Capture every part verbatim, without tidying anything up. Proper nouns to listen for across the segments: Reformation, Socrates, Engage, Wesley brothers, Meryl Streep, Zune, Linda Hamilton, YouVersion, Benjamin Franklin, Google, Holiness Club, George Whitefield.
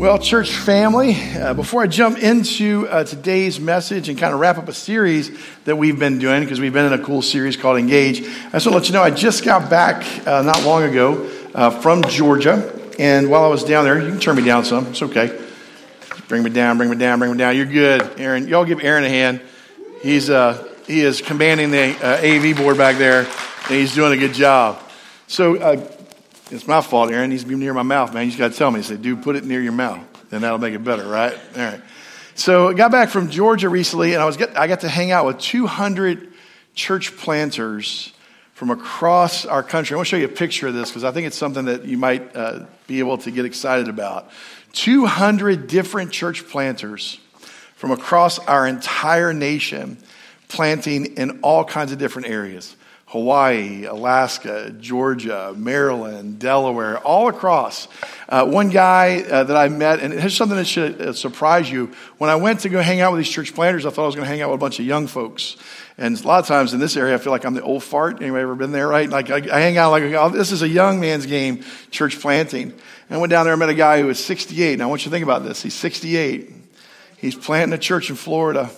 Well, church family, uh, before I jump into uh, today's message and kind of wrap up a series that we've been doing, because we've been in a cool series called Engage, I just want to let you know I just got back uh, not long ago uh, from Georgia, and while I was down there, you can turn me down some, it's okay. Bring me down, bring me down, bring me down, you're good, Aaron. Y'all give Aaron a hand. He's uh, he is commanding the uh, A V board back there, and he's doing a good job. So, uh it's my fault, Aaron. It needs to be near my mouth, man. You just got to tell me. Say, dude, put it near your mouth. Then that'll make it better, right? All right. So I got back from Georgia recently, and I was get, I got to hang out with two hundred church planters from across our country. I want to show you a picture of this because I think it's something that you might uh, be able to get excited about. two hundred different church planters from across our entire nation planting in all kinds of different areas. Hawaii, Alaska, Georgia, Maryland, Delaware, all across. Uh, one guy uh, that I met, and it's something that should uh, surprise you. When I went to go hang out with these church planters, I thought I was going to hang out with a bunch of young folks. And a lot of times in this area, I feel like I'm the old fart. Anybody ever been there, right? Like I, I hang out like, oh, this is a young man's game, church planting. And I went down there and met a guy who was sixty-eight. Now I want you to think about this. He's sixty-eight. He's planting a church in Florida.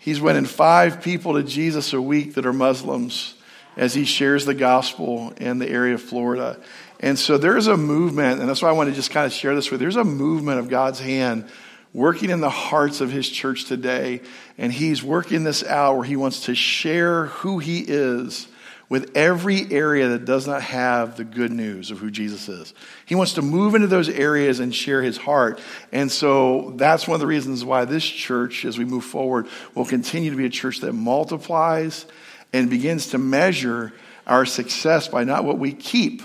He's winning five people to Jesus a week that are Muslims as he shares the gospel in the area of Florida. And so there's a movement, and that's why I want to just kind of share this with you. There's a movement of God's hand working in the hearts of his church today. And he's working this out where he wants to share who he is with every area that does not have the good news of who Jesus is. He wants to move into those areas and share his heart. And so that's one of the reasons why this church, as we move forward, will continue to be a church that multiplies and begins to measure our success by not what we keep,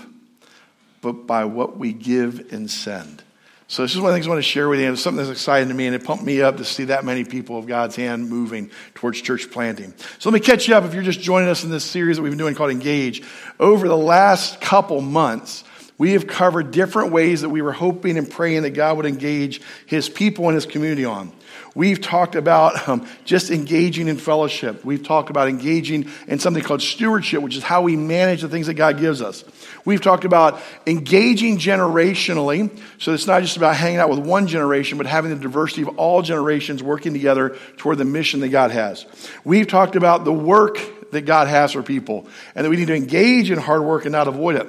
but by what we give and send. So this is one of the things I want to share with you. It's something that's exciting to me, and it pumped me up to see that many people of God's hand moving towards church planting. So let me catch you up if you're just joining us in this series that we've been doing called Engage. Over the last couple months, we have covered different ways that we were hoping and praying that God would engage his people and his community on. We've talked about um, just engaging in fellowship. We've talked about engaging in something called stewardship, which is how we manage the things that God gives us. We've talked about engaging generationally, so it's not just about hanging out with one generation, but having the diversity of all generations working together toward the mission that God has. We've talked about the work that God has for people, and that we need to engage in hard work and not avoid it.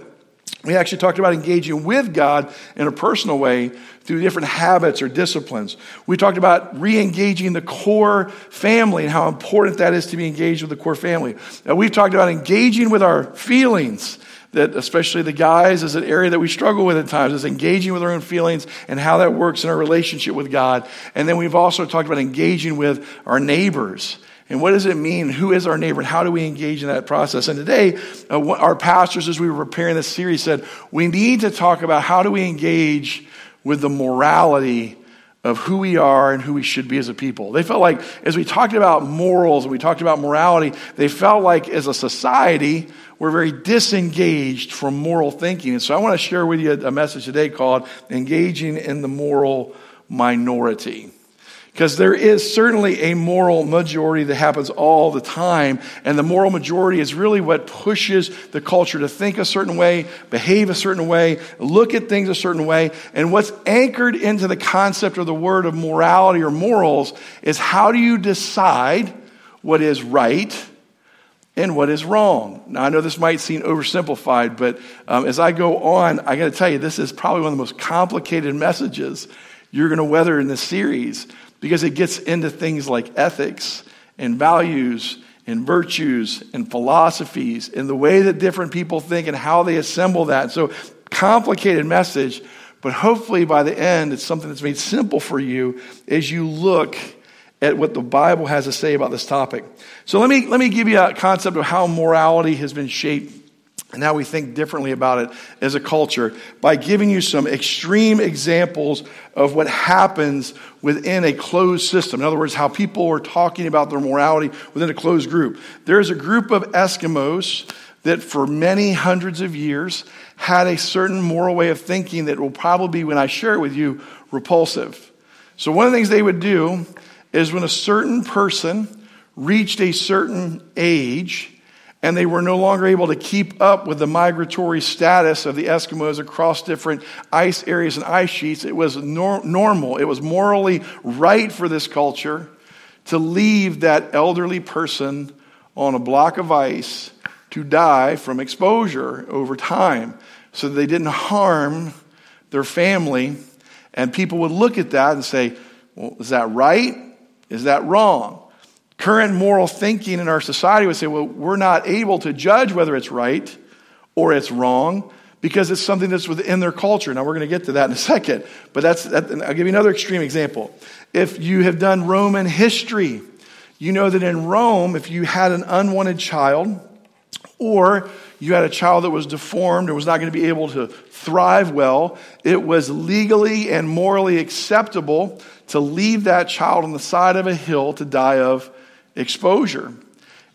We actually talked about engaging with God in a personal way through different habits or disciplines. We talked about re-engaging the core family and how important that is to be engaged with the core family. Now, we've talked about engaging with our feelings, that especially the guys is an area that we struggle with at times, is engaging with our own feelings and how that works in our relationship with God. And then we've also talked about engaging with our neighbors. And what does it mean? Who is our neighbor? And how do we engage in that process? And today, uh, what our pastors, as we were preparing this series, said, we need to talk about how do we engage with the morality of who we are and who we should be as a people. They felt like, as we talked about morals and we talked about morality, they felt like as a society, we're very disengaged from moral thinking. And so I want to share with you a, a message today called Engaging in the Moral Minority. Because there is certainly a moral majority that happens all the time. And the moral majority is really what pushes the culture to think a certain way, behave a certain way, look at things a certain way. And what's anchored into the concept or the word of morality or morals is how do you decide what is right and what is wrong? Now, I know this might seem oversimplified, but um, as I go on, I got to tell you, this is probably one of the most complicated messages you're going to weather in this series, because it gets into things like ethics and values and virtues and philosophies and the way that different people think and how they assemble that. So, complicated message, but hopefully by the end, it's something that's made simple for you as you look at what the Bible has to say about this topic. So let me let me give you a concept of how morality has been shaped and how we think differently about it as a culture by giving you some extreme examples of what happens within a closed system. In other words, how people are talking about their morality within a closed group. There's a group of Eskimos that for many hundreds of years had a certain moral way of thinking that will probably be, when I share it with you, repulsive. So one of the things they would do is when a certain person reached a certain age and they were no longer able to keep up with the migratory status of the Eskimos across different ice areas and ice sheets. It was nor- normal. It was morally right for this culture to leave that elderly person on a block of ice to die from exposure over time so that they didn't harm their family. And people would look at that and say, well, is that right? Is that wrong? Current moral thinking in our society would say, well, we're not able to judge whether it's right or it's wrong because it's something that's within their culture. Now, we're going to get to that in a second, but that's, that, I'll give you another extreme example. If you have done Roman history, you know that in Rome, if you had an unwanted child or you had a child that was deformed or was not going to be able to thrive well, it was legally and morally acceptable to leave that child on the side of a hill to die of exposure.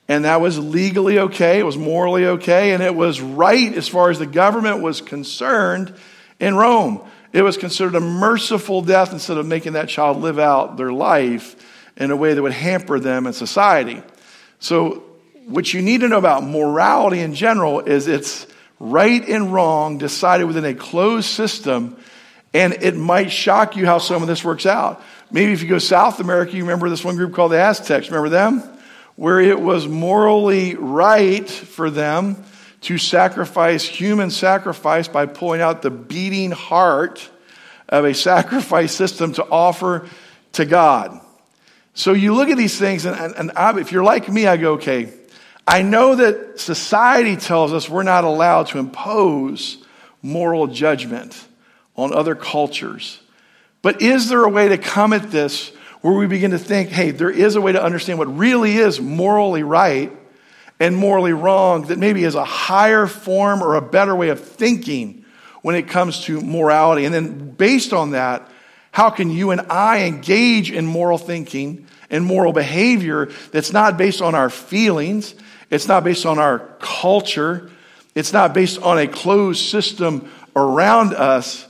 And that was legally okay, it was morally okay, and it was right as far as the government was concerned in Rome. It was considered a merciful death instead of making that child live out their life in a way that would hamper them in society. So what you need to know about morality in general is it's right and wrong decided within a closed system, and it might shock you how some of this works out. Maybe if you go South America, you remember this one group called the Aztecs, remember them? Where it was morally right for them to sacrifice, human sacrifice, by pulling out the beating heart of a sacrifice system to offer to God. So you look at these things, and, and, and I, if you're like me, I go, okay, I know that society tells us we're not allowed to impose moral judgment on other cultures. But is there a way to come at this where we begin to think, hey, there is a way to understand what really is morally right and morally wrong that maybe is a higher form or a better way of thinking when it comes to morality? And then based on that, how can you and I engage in moral thinking and moral behavior that's not based on our feelings, it's not based on our culture, it's not based on a closed system around us,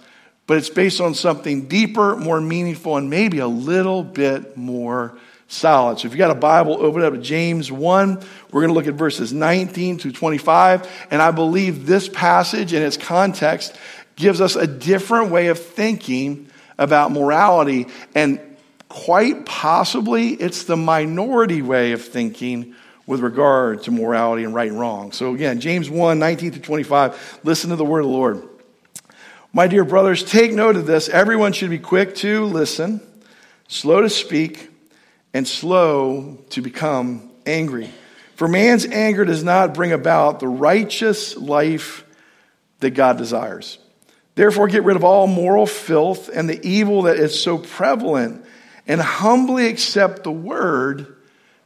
but it's based on something deeper, more meaningful, and maybe a little bit more solid. So if you've got a Bible, open it up to James one. We're going to look at verses nineteen to twenty-five, and I believe this passage and its context gives us a different way of thinking about morality, and quite possibly it's the minority way of thinking with regard to morality and right and wrong. So again, James one, nineteen through twenty-five, listen to the word of the Lord. My dear brothers, take note of this. Everyone should be quick to listen, slow to speak, and slow to become angry. For man's anger does not bring about the righteous life that God desires. Therefore, get rid of all moral filth and the evil that is so prevalent, and humbly accept the word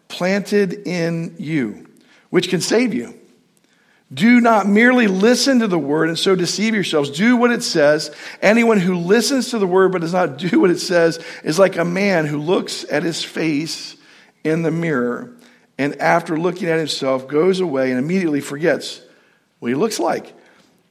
planted in you, which can save you. Do not merely listen to the word and so deceive yourselves. Do what it says. Anyone who listens to the word but does not do what it says is like a man who looks at his face in the mirror, and after looking at himself goes away and immediately forgets what he looks like.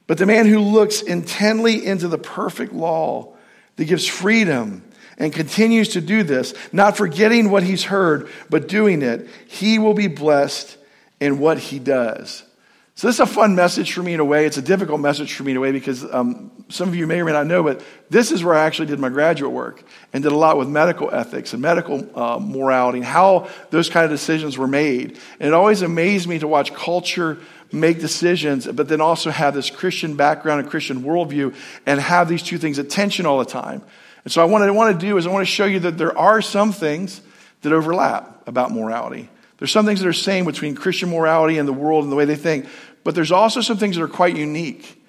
But the man who looks intently into the perfect law that gives freedom and continues to do this, not forgetting what he's heard, but doing it, he will be blessed in what he does. So this is a fun message for me in a way. It's a difficult message for me in a way because um, some of you may or may not know, but this is where I actually did my graduate work and did a lot with medical ethics and medical uh, morality and how those kind of decisions were made. And it always amazed me to watch culture make decisions, but then also have this Christian background and Christian worldview and have these two things at tension all the time. And so what I want to do is I want to show you that there are some things that overlap about morality. There's some things that are same between Christian morality and the world and the way they think, but there's also some things that are quite unique.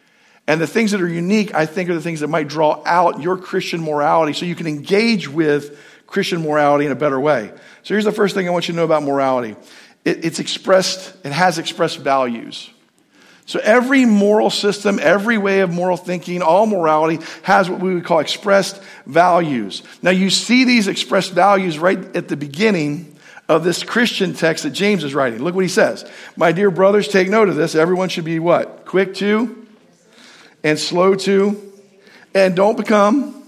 And the things that are unique, I think, are the things that might draw out your Christian morality so you can engage with Christian morality in a better way. So here's the first thing I want you to know about morality. It, it's expressed, it has expressed values. So every moral system, every way of moral thinking, all morality has what we would call expressed values. Now you see these expressed values right at the beginning of this Christian text that James is writing. Look what he says. My dear brothers, take note of this. Everyone should be what? Quick to and slow to and don't become.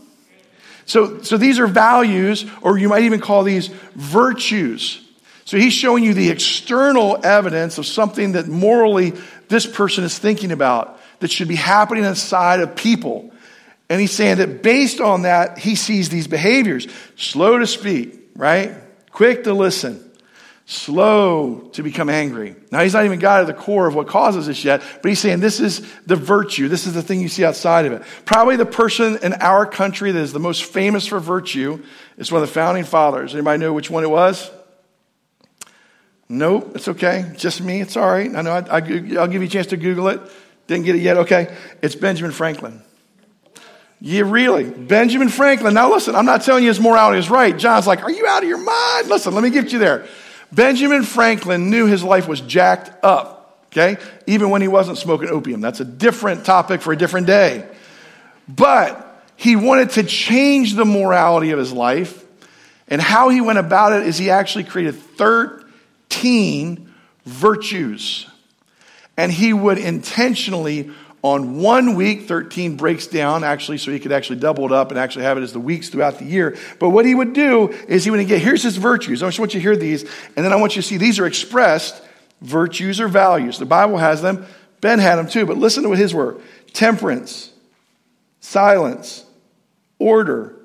So, so these are values, or you might even call these virtues. So he's showing you the external evidence of something that morally this person is thinking about that should be happening inside of people. And he's saying that based on that, he sees these behaviors. Slow to speak, right? Quick to listen. Slow to become angry. Now, he's not even got to the core of what causes this yet, but he's saying this is the virtue. This is the thing you see outside of it. Probably the person in our country that is the most famous for virtue is one of the founding fathers. Anybody know which one it was? Nope, it's okay. Just me, it's all right. I know, I, I, I'll give you a chance to Google it. Didn't get it yet, okay. It's Benjamin Franklin. Yeah, really. Benjamin Franklin. Now listen, I'm not telling you his morality is right. John's like, are you out of your mind? Listen, let me get you there. Benjamin Franklin knew his life was jacked up, okay? Even when he wasn't smoking opium. That's a different topic for a different day. But he wanted to change the morality of his life. And how he went about it is he actually created thirteen virtues. And he would intentionally, on one week, thirteen breaks down actually, so he could actually double it up and actually have it as the weeks throughout the year. But what he would do is he would get, here's his virtues. I just want you to hear these. And then I want you to see these are expressed virtues or values. The Bible has them. Ben had them too. But listen to what his were. Temperance, silence, order,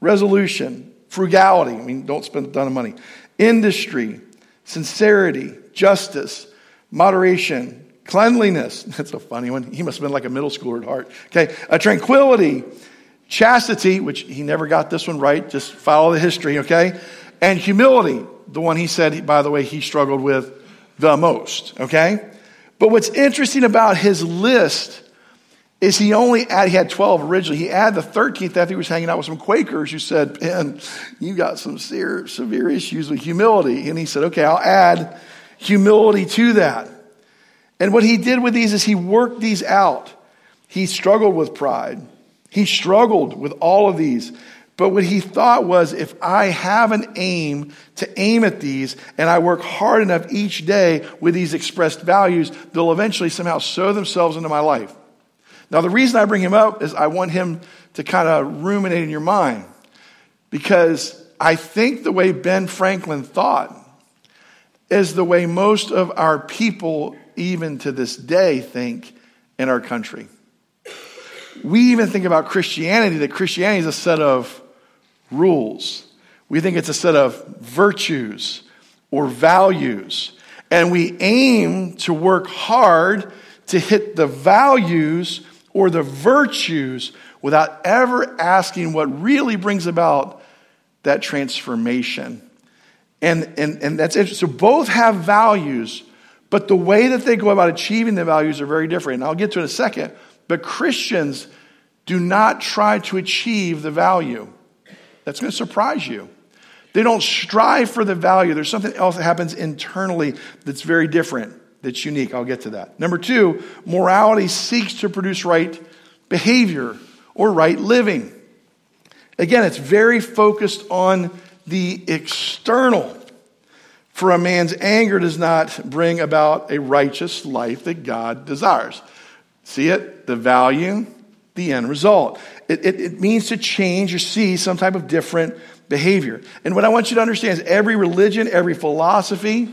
resolution, frugality. I mean, don't spend a ton of money. Industry, sincerity, justice, moderation, cleanliness, that's a funny one. He must have been like a middle schooler at heart. Okay, a tranquility, chastity, which he never got this one right. Just follow the history, okay? And humility, the one he said, by the way, he struggled with the most, okay? But what's interesting about his list is he only added, he had twelve originally. He added the thirteenth after he was hanging out with some Quakers who said, man, you got some severe, severe issues with humility. And he said, okay, I'll add humility to that. And what he did with these is he worked these out. He struggled with pride. He struggled with all of these. But what he thought was, if I have an aim to aim at these, and I work hard enough each day with these expressed values, they'll eventually somehow sow themselves into my life. Now, the reason I bring him up is I want him to kind of ruminate in your mind. Because I think the way Ben Franklin thought is the way most of our people even to this day think in our country. We even think about Christianity, that Christianity is a set of rules. We think it's a set of virtues or values. And we aim to work hard to hit the values or the virtues without ever asking what really brings about that transformation. And, and, and that's interesting. So both have values, but the way that they go about achieving the values are very different. And I'll get to it in a second. But Christians do not try to achieve the value. That's going to surprise you. They don't strive for the value. There's something else that happens internally that's very different, that's unique. I'll get to that. Number two, morality seeks to produce right behavior or right living. Again, it's very focused on the external. For a man's anger does not bring about a righteous life that God desires. See it? The value, the end result. It, it, it means to change or see some type of different behavior. And what I want you to understand is every religion, every philosophy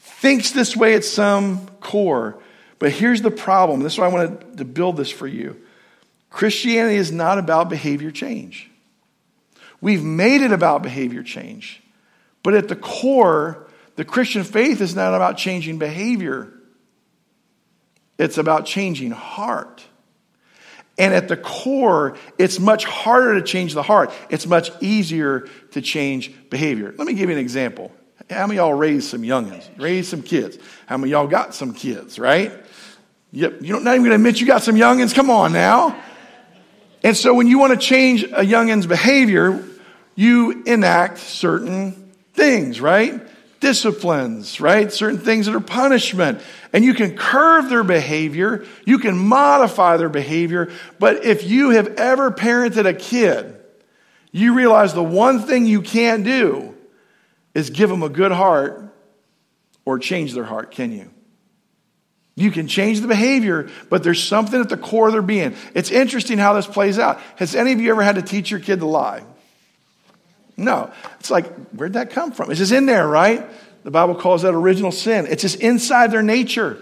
thinks this way at some core. But here's the problem. This is why I wanted to build this for you. Christianity is not about behavior change. We've made it about behavior change. But at the core, the Christian faith is not about changing behavior. It's about changing heart. And at the core, it's much harder to change the heart. It's much easier to change behavior. Let me give you an example. How many of y'all raised some youngins? Raised some kids? How many of y'all got some kids, right? Yep. You're not even going to admit you got some youngins? Come on now. And so when you want to change a youngin's behavior, you enact certain things, right? Disciplines, right? Certain things that are punishment. And you can curve their behavior. You can modify their behavior. But if you have ever parented a kid, you realize the one thing you can't do is give them a good heart or change their heart, can you? You can change the behavior, but there's something at the core of their being. It's interesting how this plays out. Has any of you ever had to teach your kid to lie? No. It's like, where'd that come from? It's just in there, right? The Bible calls that original sin. It's just inside their nature.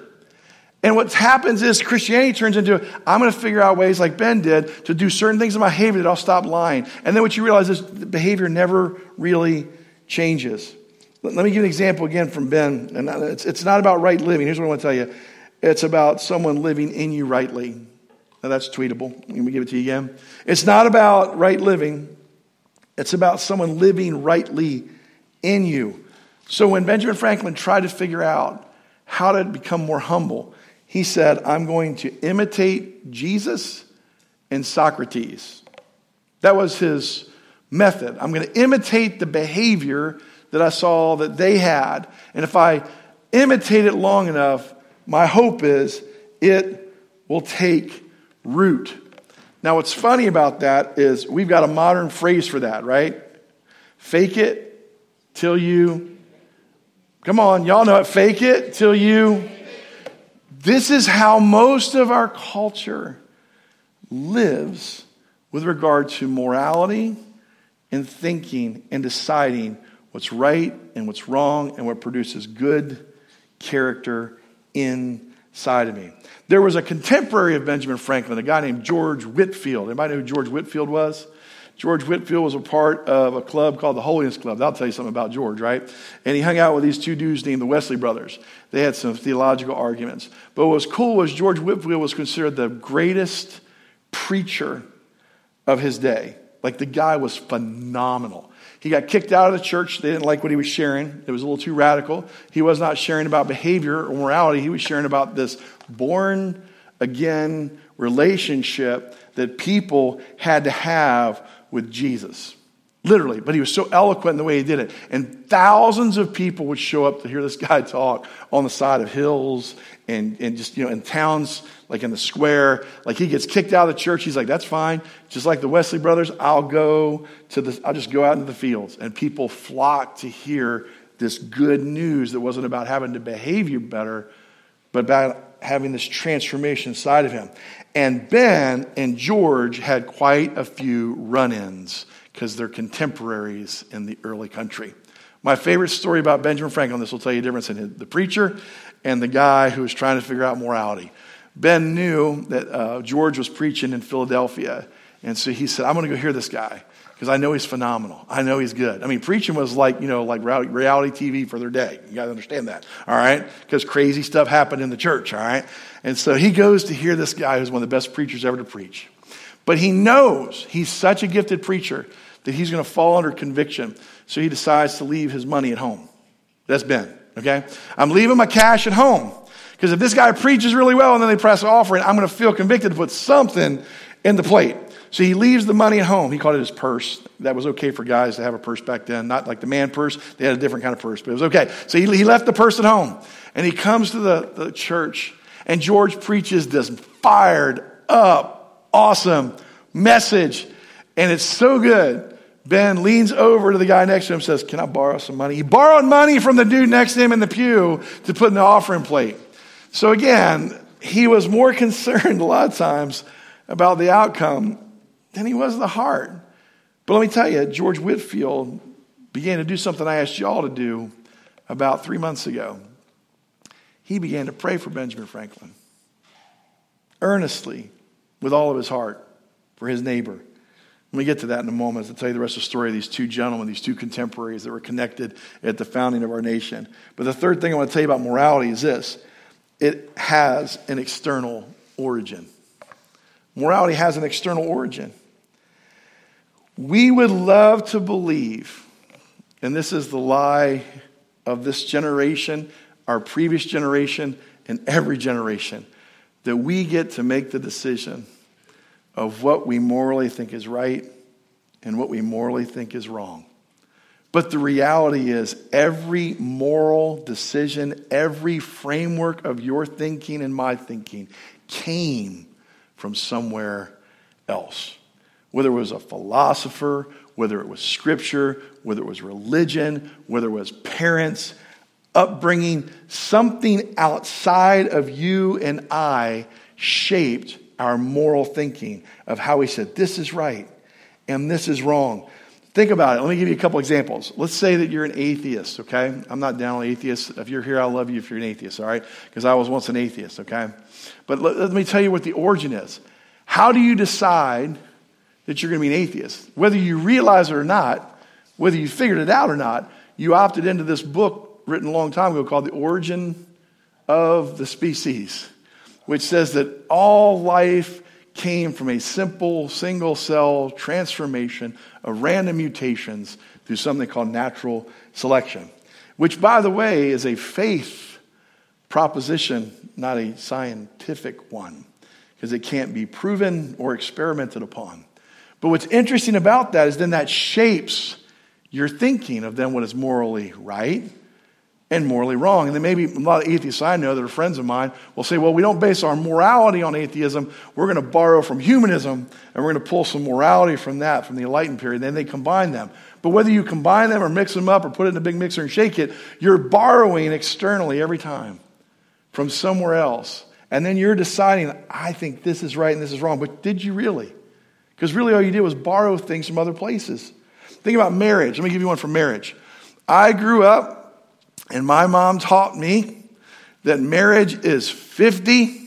And what happens is Christianity turns into, I'm going to figure out ways like Ben did to do certain things in my behavior that I'll stop lying. And then what you realize is the behavior never really changes. Let me give you an example again from Ben. And it's, it's not about right living. Here's what I want to tell you. It's about someone living in you rightly. Now that's tweetable. Let me give it to you again. It's not about right living. It's about someone living rightly in you. So when Benjamin Franklin tried to figure out how to become more humble, he said, I'm going to imitate Jesus and Socrates. That was his method. I'm going to imitate the behavior that I saw that they had. And if I imitate it long enough, my hope is it will take root. Now, what's funny about that is we've got a modern phrase for that, right? Fake it till you... Come on, y'all know it. Fake it till you... This is how most of our culture lives with regard to morality and thinking and deciding what's right and what's wrong and what produces good character inside of me. There was a contemporary of Benjamin Franklin, a guy named George Whitefield. Anybody know who George Whitefield was? George Whitefield was a part of a club called the Holiness Club. That'll tell you something about George, right? And he hung out with these two dudes named the Wesley brothers. They had some theological arguments. But what was cool was George Whitefield was considered the greatest preacher of his day. Like, the guy was phenomenal. He got kicked out of the church. They didn't like what he was sharing. It was a little too radical. He was not sharing about behavior or morality. He was sharing about this born-again relationship that people had to have with Jesus, literally. But he was so eloquent in the way he did it. And thousands of people would show up to hear this guy talk on the side of hills and, and just, you know, in towns, like in the square. Like, he gets kicked out of the church. He's like, that's fine. Just like the Wesley brothers, I'll go to the, I'll just go out into the fields. And people flock to hear this good news that wasn't about having to behave you better, but about having this transformation inside of him. And Ben and George had quite a few run-ins because they're contemporaries in the early country. My favorite story about Benjamin Franklin, this will tell you the difference in the preacher and the guy who was trying to figure out morality. Ben knew that uh, George was preaching in Philadelphia, and so he said, I'm going to go hear this guy because I know he's phenomenal. I know he's good. I mean, preaching was like, you know, like reality T V for their day. You got to understand that, all right? Because crazy stuff happened in the church, all right? And so he goes to hear this guy who's one of the best preachers ever to preach. But he knows he's such a gifted preacher that he's going to fall under conviction. So he decides to leave his money at home. That's Ben, okay? I'm leaving my cash at home because if this guy preaches really well and then they press an offering, I'm going to feel convicted to put something in the plate. So he leaves the money at home. He called it his purse. That was okay for guys to have a purse back then, not like the man purse. They had a different kind of purse, but it was okay. So he, he left the purse at home, and he comes to the, the church, and George preaches this fired up, awesome message, and it's so good. Ben leans over to the guy next to him and says, can I borrow some money? He borrowed money from the dude next to him in the pew to put in the offering plate. So again, he was more concerned a lot of times about the outcome than he was the heart. But let me tell you, George Whitefield began to do something I asked y'all to do about three months ago. He began to pray for Benjamin Franklin earnestly with all of his heart for his neighbor. Let me get to that in a moment as I tell you the rest of the story of these two gentlemen, these two contemporaries that were connected at the founding of our nation. But the third thing I want to tell you about morality is this. It has an external origin. Morality has an external origin. We would love to believe, and this is the lie of this generation, our previous generation, and every generation, that we get to make the decision of what we morally think is right and what we morally think is wrong. But the reality is every moral decision, every framework of your thinking and my thinking came from somewhere else. Whether it was a philosopher, whether it was scripture, whether it was religion, whether it was parents, upbringing, something outside of you and I shaped our moral thinking of how we said, this is right and this is wrong. Think about it. Let me give you a couple examples. Let's say that you're an atheist, okay? I'm not down on atheists. If you're here, I love you if you're an atheist, all right? Because I was once an atheist, okay? But let, let me tell you what the origin is. How do you decide that you're going to be an atheist? Whether you realize it or not, whether you figured it out or not, you opted into this book written a long time ago called The Origin of the Species, which says that all life came from a simple single cell transformation of random mutations through something called natural selection, which, by the way, is a faith proposition, not a scientific one, because it can't be proven or experimented upon. But what's interesting about that is then that shapes your thinking of then what is morally right and morally wrong. And then maybe a lot of atheists I know that are friends of mine will say, well, we don't base our morality on atheism. We're going to borrow from humanism, and we're going to pull some morality from that, from the Enlightened period. And then they combine them. But whether you combine them or mix them up or put it in a big mixer and shake it, you're borrowing externally every time from somewhere else. And then you're deciding, I think this is right and this is wrong. But did you really? Because really all you did was borrow things from other places. Think about marriage. Let me give you one for marriage. I grew up, and my mom taught me that marriage is fifty-fifty.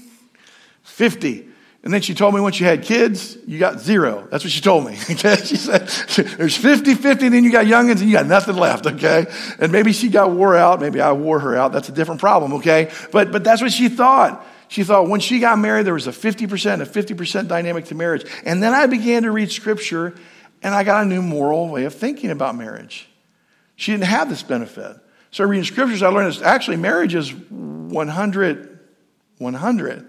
And then she told me once you had kids, you got zero. That's what she told me. She said, there's fifty-fifty, then you got youngins, and you got nothing left, okay? And maybe she got wore out. Maybe I wore her out. That's a different problem, okay? But but that's what she thought. She thought when she got married, there was a fifty percent, a fifty percent dynamic to marriage. And then I began to read Scripture, and I got a new moral way of thinking about marriage. She didn't have this benefit. So reading scriptures, I learned that actually marriage is one hundred, one hundred.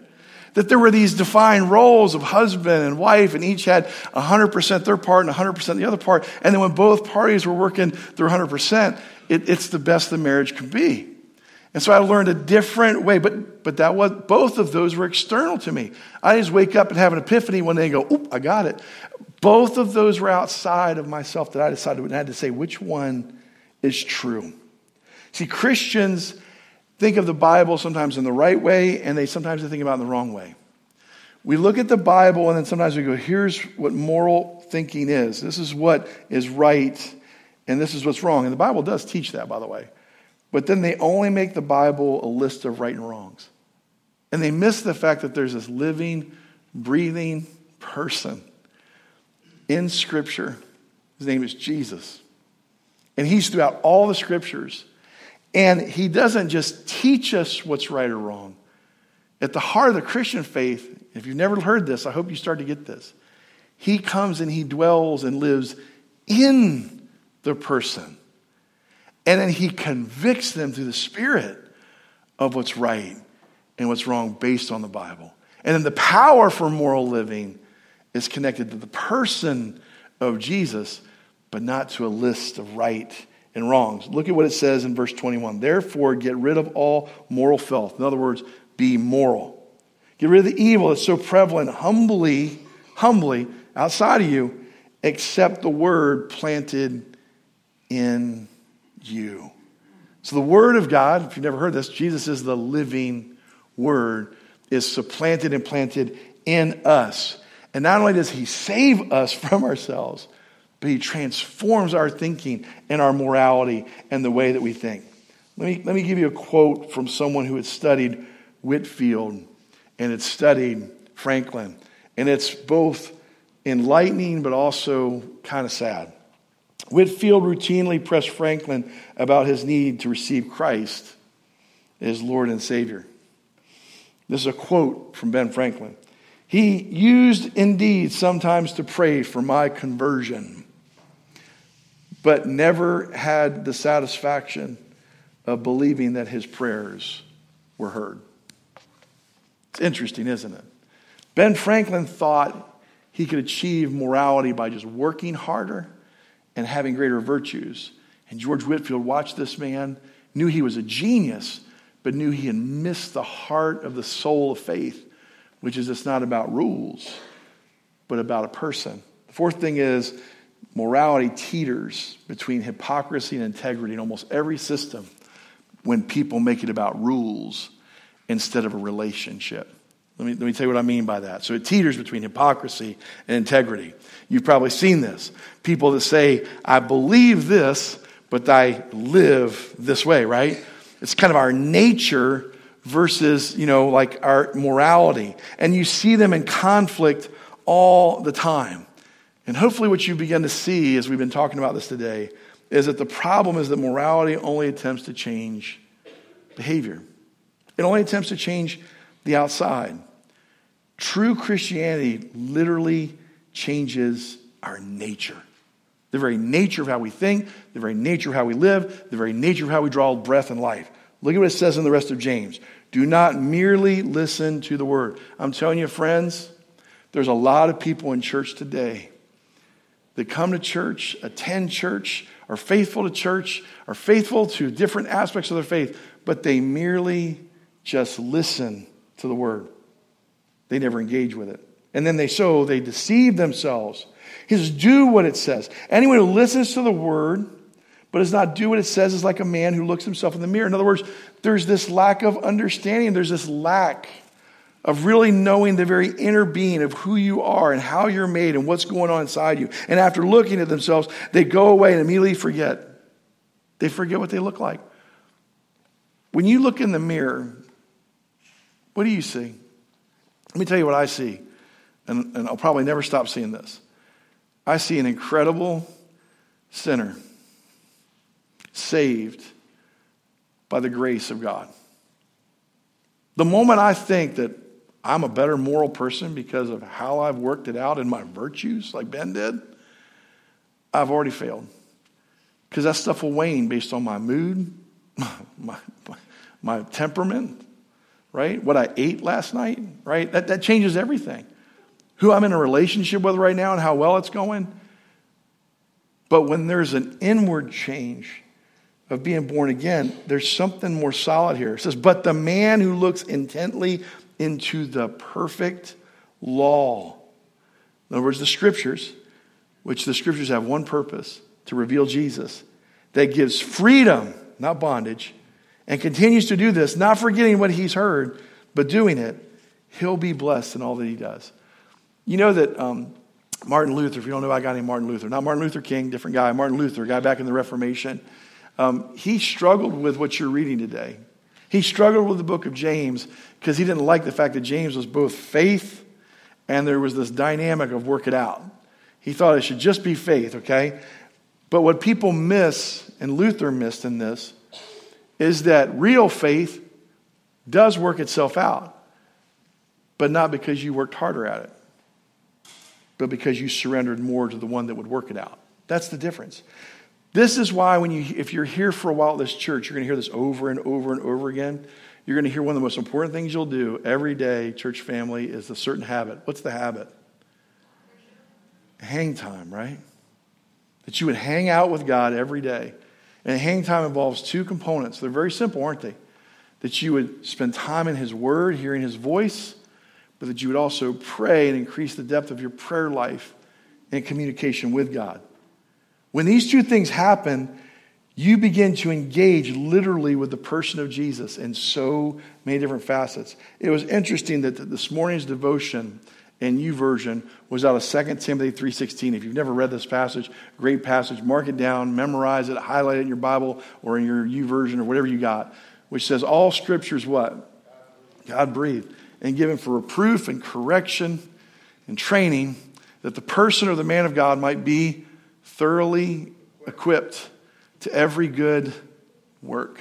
That there were these defined roles of husband and wife, and each had one hundred percent their part and one hundred percent the other part. And then when both parties were working through one hundred percent, it, it's the best the marriage could be. And so I learned a different way, but but that was both of those were external to me. I just wake up and have an epiphany one day and go, oop, I got it. Both of those were outside of myself that I decided and I had to say which one is true. See, Christians think of the Bible sometimes in the right way, and they sometimes they think about it in the wrong way. We look at the Bible, and then sometimes we go, here's what moral thinking is. This is what is right, and this is what's wrong. And the Bible does teach that, by the way. But then they only make the Bible a list of right and wrongs. And they miss the fact that there's this living, breathing person in Scripture. His name is Jesus. And he's throughout all the Scriptures. And he doesn't just teach us what's right or wrong. At the heart of the Christian faith, if you've never heard this, I hope you start to get this. He comes and he dwells and lives in the person. And then he convicts them through the Spirit of what's right and what's wrong based on the Bible. And then the power for moral living is connected to the person of Jesus, but not to a list of right and wrongs. Look at what it says in verse twenty-one. Therefore, get rid of all moral filth. In other words, be moral. Get rid of the evil that's so prevalent humbly, humbly outside of you, except the word planted in you. So the word of God, if you've never heard this, Jesus is the living word, is supplanted and planted in us. And not only does he save us from ourselves, but he transforms our thinking and our morality and the way that we think. Let me, let me give you a quote from someone who had studied Whitefield and had studied Franklin. And it's both enlightening but also kind of sad. Whitefield routinely pressed Franklin about his need to receive Christ as Lord and Savior. This is a quote from Ben Franklin. He used indeed sometimes to pray for my conversion, but never had the satisfaction of believing that his prayers were heard. It's interesting, isn't it? Ben Franklin thought he could achieve morality by just working harder and having greater virtues. And George Whitefield watched this man, knew he was a genius, but knew he had missed the heart of the soul of faith, which is it's not about rules, but about a person. The fourth thing is, morality teeters between hypocrisy and integrity in almost every system when people make it about rules instead of a relationship. Let me, let me tell you what I mean by that. So it teeters between hypocrisy and integrity. You've probably seen this. People that say, I believe this, but I live this way, right? It's kind of our nature versus, you know, like our morality. And you see them in conflict all the time. And hopefully what you begin to see as we've been talking about this today is that the problem is that morality only attempts to change behavior. It only attempts to change the outside. True Christianity literally changes our nature. The very nature of how we think, the very nature of how we live, the very nature of how we draw breath and life. Look at what it says in the rest of James. Do not merely listen to the word. I'm telling you, friends, there's a lot of people in church today that come to church, attend church, are faithful to church, are faithful to different aspects of their faith, but they merely just listen to the word. They never engage with it. And then they so they deceive themselves. He says, do what it says. Anyone who listens to the word but does not do what it says is like a man who looks himself in the mirror. In other words, there's this lack of understanding. There's this lack of really knowing the very inner being of who you are and how you're made and what's going on inside you. And after looking at themselves, they go away and immediately forget. They forget what they look like. When you look in the mirror, what do you see? Let me tell you what I see, and, and I'll probably never stop seeing this. I see an incredible sinner saved by the grace of God. The moment I think that I'm a better moral person because of how I've worked it out in my virtues, like Ben did, I've already failed. Because that stuff will wane based on my mood, my, my temperament, right? What I ate last night, right? That, that changes everything. Who I'm in a relationship with right now and how well it's going. But when there's an inward change of being born again, there's something more solid here. It says, but the man who looks intently into the perfect law. In other words, the scriptures, which the scriptures have one purpose, to reveal Jesus, that gives freedom, not bondage, and continues to do this, not forgetting what he's heard, but doing it, he'll be blessed in all that he does. You know that um, Martin Luther, if you don't know a guy named Martin Luther, not Martin Luther King, different guy, Martin Luther, a guy back in the Reformation, um, he struggled with what you're reading today. He struggled with the book of James because he didn't like the fact that James was both faith and there was this dynamic of work it out. He thought it should just be faith, okay? But what people miss, and Luther missed in this, is that real faith does work itself out, but not because you worked harder at it, but because you surrendered more to the one that would work it out. That's the difference. This is why when you, if you're here for a while at this church, you're going to hear this over and over and over again. You're going to hear one of the most important things you'll do every day, church family, is a certain habit. What's the habit? Hang time, right? That you would hang out with God every day. And hang time involves two components. They're very simple, aren't they? That you would spend time in his word, hearing his voice, but that you would also pray and increase the depth of your prayer life and communication with God. When these two things happen, you begin to engage literally with the person of Jesus in so many different facets. It was interesting that this morning's devotion in YouVersion was out of Second Timothy three sixteen. If you've never read this passage, great passage. Mark it down, memorize it, highlight it in your Bible or in your YouVersion or whatever you got, which says all scripture's what? God-breathed and given for reproof and correction and training that the person or the man of God might be thoroughly equipped to every good work.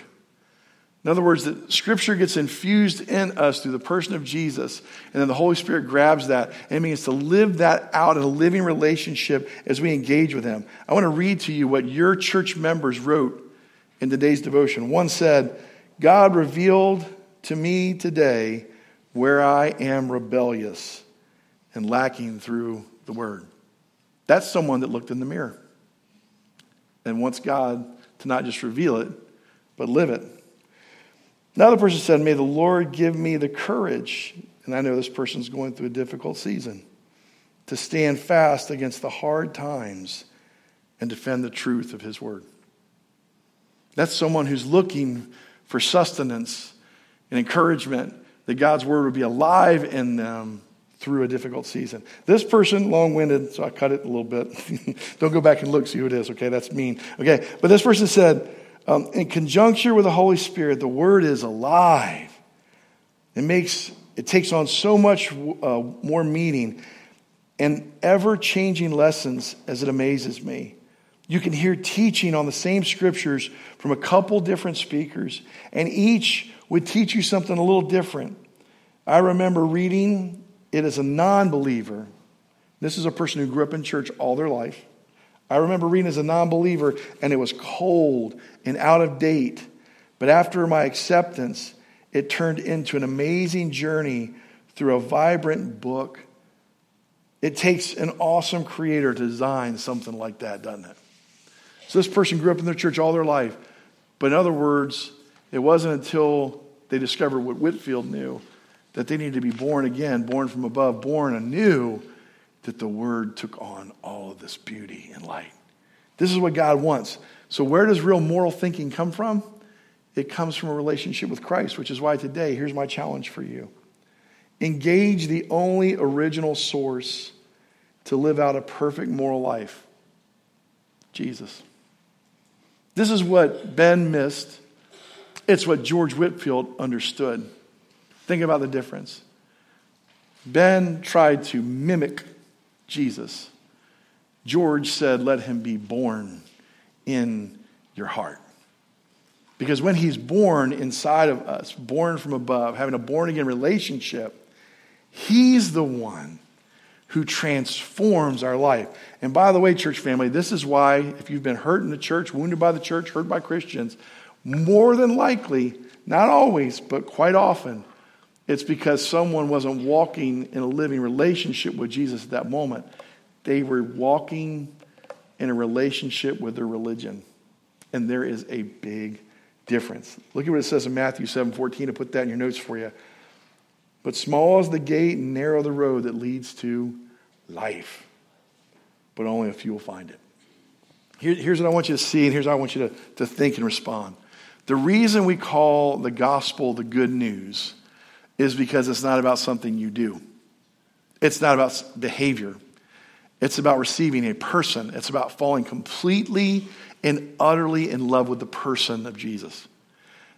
In other words, that Scripture gets infused in us through the person of Jesus, and then the Holy Spirit grabs that and begins to live that out in a living relationship as we engage with him. I want to read to you what your church members wrote in today's devotion. One said, God revealed to me today where I am rebellious and lacking through the word. That's someone that looked in the mirror and wants God to not just reveal it, but live it. Another person said, may the Lord give me the courage, and I know this person's going through a difficult season, to stand fast against the hard times and defend the truth of his word. That's someone who's looking for sustenance and encouragement that God's word would be alive in them through a difficult season. This person, long-winded, so I cut it a little bit. Don't go back and look, see who it is, okay? That's mean. Okay, but this person said, um, in conjunction with the Holy Spirit, the word is alive. It makes, it takes on so much uh, more meaning and ever-changing lessons as it amazes me. You can hear teaching on the same scriptures from a couple different speakers, and each would teach you something a little different. I remember reading it as a non-believer. This is a person who grew up in church all their life. I remember reading as a non-believer, and it was cold and out of date. But after my acceptance, it turned into an amazing journey through a vibrant book. It takes an awesome creator to design something like that, doesn't it? So this person grew up in their church all their life. But in other words, it wasn't until they discovered what Whitefield knew that they needed to be born again, born from above, born anew, that the word took on all of this beauty and light. This is what God wants. So where does real moral thinking come from? It comes from a relationship with Christ, which is why today, here's my challenge for you. Engage the only original source to live out a perfect moral life, Jesus. This is what Ben missed. It's what George Whitefield understood. Think about the difference. Ben tried to mimic Jesus. George said, let him be born in your heart. Because when he's born inside of us, born from above, having a born-again relationship, he's the one who transforms our life. And by the way, church family, this is why if you've been hurt in the church, wounded by the church, hurt by Christians, more than likely, not always, but quite often, it's because someone wasn't walking in a living relationship with Jesus at that moment. They were walking in a relationship with their religion. And there is a big difference. Look at what it says in Matthew seven fourteen. I put that in your notes for you. But small is the gate and narrow the road that leads to life, but only a few will find it. Here, here's what I want you to see, and here's how I want you to, to think and respond. The reason we call the gospel the good news is because it's not about something you do. It's not about behavior. It's about receiving a person. It's about falling completely and utterly in love with the person of Jesus.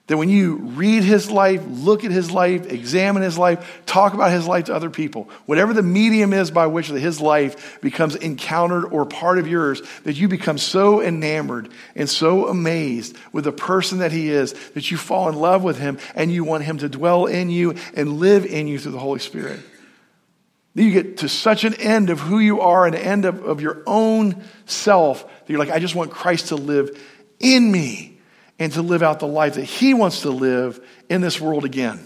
That when you read his life, look at his life, examine his life, talk about his life to other people, whatever the medium is by which his life becomes encountered or part of yours, that you become so enamored and so amazed with the person that he is, that you fall in love with him and you want him to dwell in you and live in you through the Holy Spirit. You get to such an end of who you are, an end of, of your own self, that you're like, I just want Christ to live in me and to live out the life that he wants to live in this world again.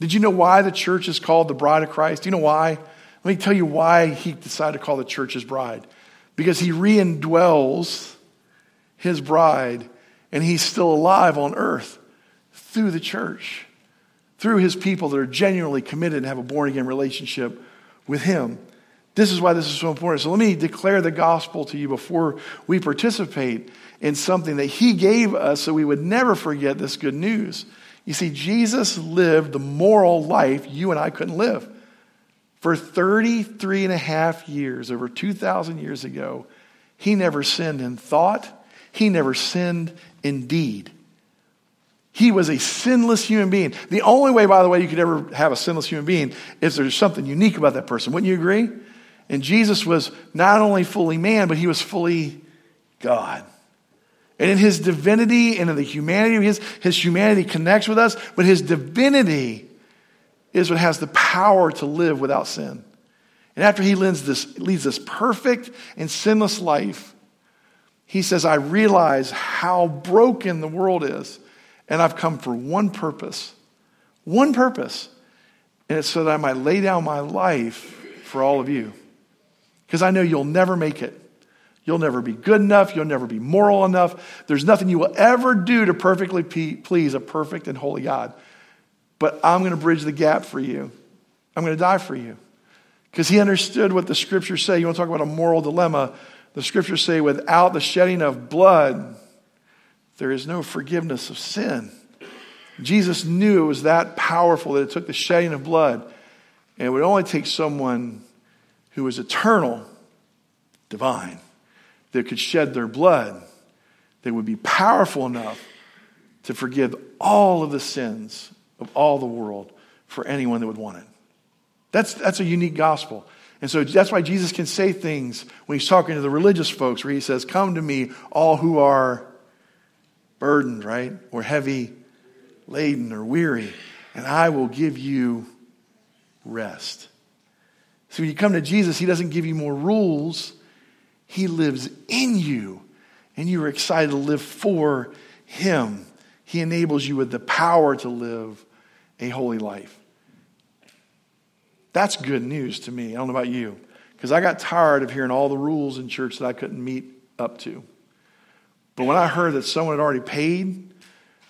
Did you know why the church is called the bride of Christ? Do you know why? Let me tell you why he decided to call the church his bride. Because he re-indwells his bride, and he's still alive on earth through the church, through his people that are genuinely committed and have a born-again relationship with him. This is why this is so important. So let me declare the gospel to you before we participate in something that he gave us so we would never forget this good news. You see, Jesus lived the moral life you and I couldn't live. For thirty-three and a half years, over two thousand years ago, he never sinned in thought. He never sinned in deed. He was a sinless human being. The only way, by the way, you could ever have a sinless human being is there's something unique about that person. Wouldn't you agree? And Jesus was not only fully man, but he was fully God. And in his divinity and in the humanity of his, his humanity connects with us, but his divinity is what has the power to live without sin. And after he leads this, leads this perfect and sinless life, he says, I realize how broken the world is. And I've come for one purpose, one purpose. And it's so that I might lay down my life for all of you. Because I know you'll never make it. You'll never be good enough. You'll never be moral enough. There's nothing you will ever do to perfectly please a perfect and holy God. But I'm going to bridge the gap for you. I'm going to die for you. Because he understood what the scriptures say. You want to talk about a moral dilemma? The scriptures say without the shedding of blood, there is no forgiveness of sin. Jesus knew it was that powerful that it took the shedding of blood. And it would only take someone who was eternal, divine, that could shed their blood, that would be powerful enough to forgive all of the sins of all the world for anyone that would want it. That's, that's a unique gospel. And so that's why Jesus can say things when he's talking to the religious folks where he says, come to me, all who are burdened, right? Or heavy laden or weary, and I will give you rest. So when you come to Jesus, he doesn't give you more rules. He lives in you, and you are excited to live for him. He enables you with the power to live a holy life. That's good news to me. I don't know about you, because I got tired of hearing all the rules in church that I couldn't meet up to. But when I heard that someone had already paid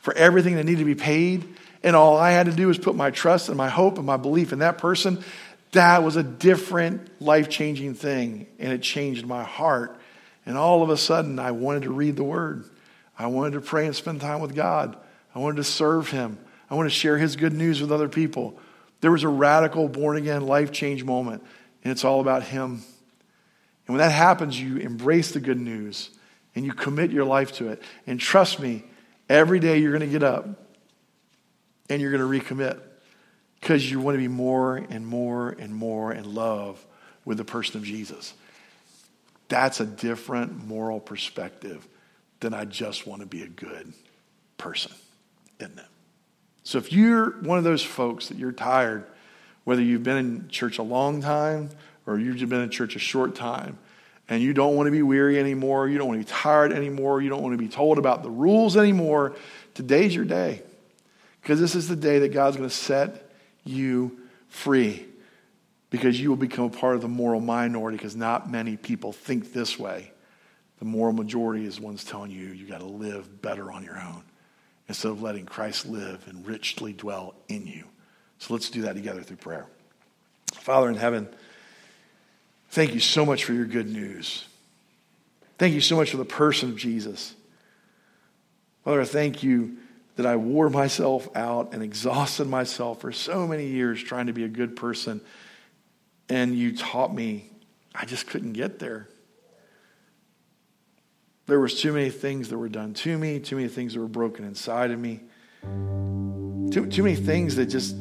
for everything that needed to be paid, and all I had to do was put my trust and my hope and my belief in that person, that was a different, life-changing thing, and it changed my heart. And all of a sudden, I wanted to read the Word. I wanted to pray and spend time with God. I wanted to serve him. I wanted to share his good news with other people. There was a radical, born-again, life-change moment, and it's all about him. And when that happens, you embrace the good news, and you commit your life to it. And trust me, every day you're going to get up, and you're going to recommit, because you want to be more and more and more in love with the person of Jesus. That's a different moral perspective than I just want to be a good person, isn't it? So if you're one of those folks that you're tired, whether you've been in church a long time or you've been in church a short time, and you don't want to be weary anymore, you don't want to be tired anymore, you don't want to be told about the rules anymore, today's your day. Because this is the day that God's going to set you free, because you will become a part of the moral minority, because not many people think this way. The moral majority is one's telling you you got to live better on your own instead of letting Christ live and richly dwell in you. So let's do that together through prayer. Father in heaven, thank you so much for your good news. Thank you so much for the person of Jesus. Father, thank you that I wore myself out and exhausted myself for so many years trying to be a good person. And you taught me I just couldn't get there. There was too many things that were done to me, too many things that were broken inside of me, too, too many things that just,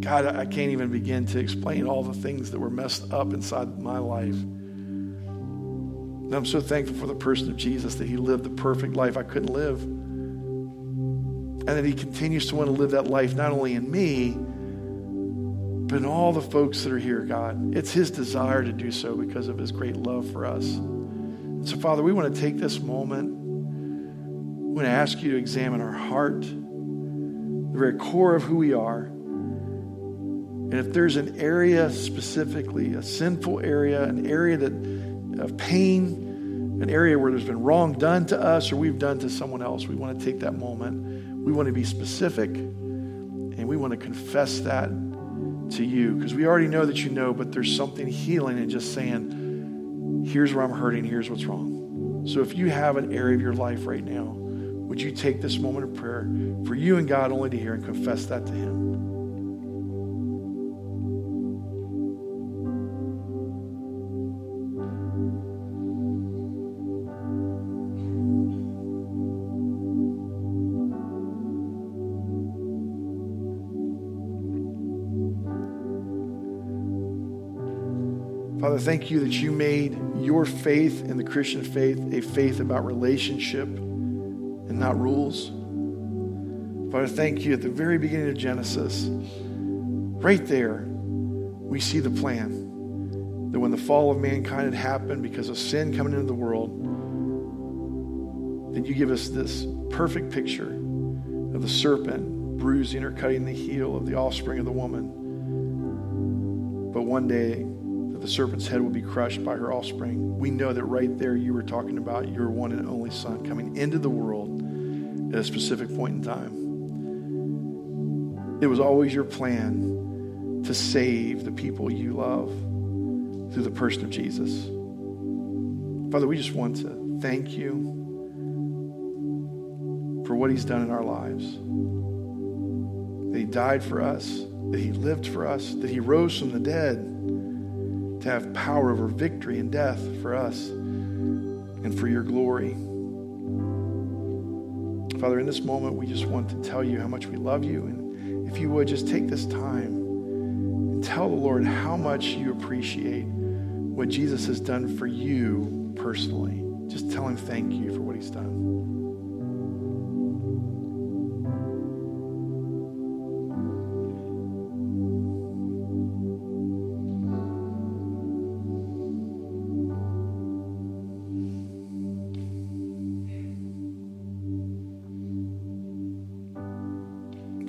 God, I can't even begin to explain all the things that were messed up inside my life. And I'm so thankful for the person of Jesus, that he lived the perfect life I couldn't live. And that he continues to want to live that life not only in me, but in all the folks that are here, God. It's his desire to do so because of his great love for us. So, Father, we want to take this moment. We want to ask you to examine our heart, the very core of who we are. And if there's an area specifically, a sinful area, an area that of pain, an area where there's been wrong done to us or we've done to someone else, we want to take that moment. We want to be specific, and we want to confess that to you, because we already know that you know, but there's something healing in just saying, here's where I'm hurting, here's what's wrong. So if you have an area of your life right now, would you take this moment of prayer for you and God only to hear and confess that to him? Father, thank you that you made your faith in the Christian faith a faith about relationship and not rules. Father, thank you at the very beginning of Genesis, right there, we see the plan. That when the fall of mankind had happened because of sin coming into the world, then you give us this perfect picture of the serpent bruising or cutting the heel of the offspring of the woman. But one day, the serpent's head will be crushed by her offspring. We know that right there you were talking about your one and only son coming into the world at a specific point in time. It was always your plan to save the people you love through the person of Jesus. Father, we just want to thank you for what he's done in our lives. that he died for us, that he lived for us, that he rose from the dead to have power over victory and death for us and for your glory. Father, in this moment, we just want to tell you how much we love you. And if you would, just take this time and tell the Lord how much you appreciate what Jesus has done for you personally. Just tell him thank you for what he's done.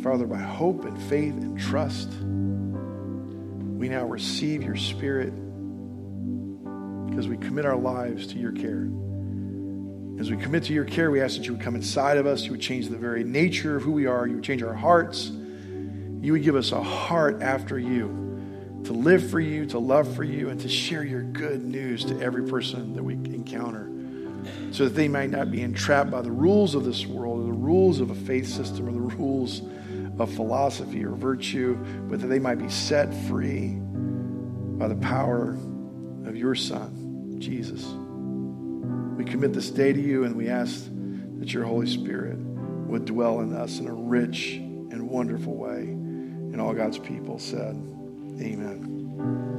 Father, by hope and faith and trust, we now receive your Spirit because we commit our lives to your care. As we commit to your care, we ask that you would come inside of us. You would change the very nature of who we are. You would change our hearts. You would give us a heart after you, to live for you, to love for you, and to share your good news to every person that we encounter, so that they might not be entrapped by the rules of this world or the rules of a faith system or the rules of philosophy or virtue, but that they might be set free by the power of your Son, Jesus. We commit this day to you, and we ask that your Holy Spirit would dwell in us in a rich and wonderful way. And all God's people said, amen.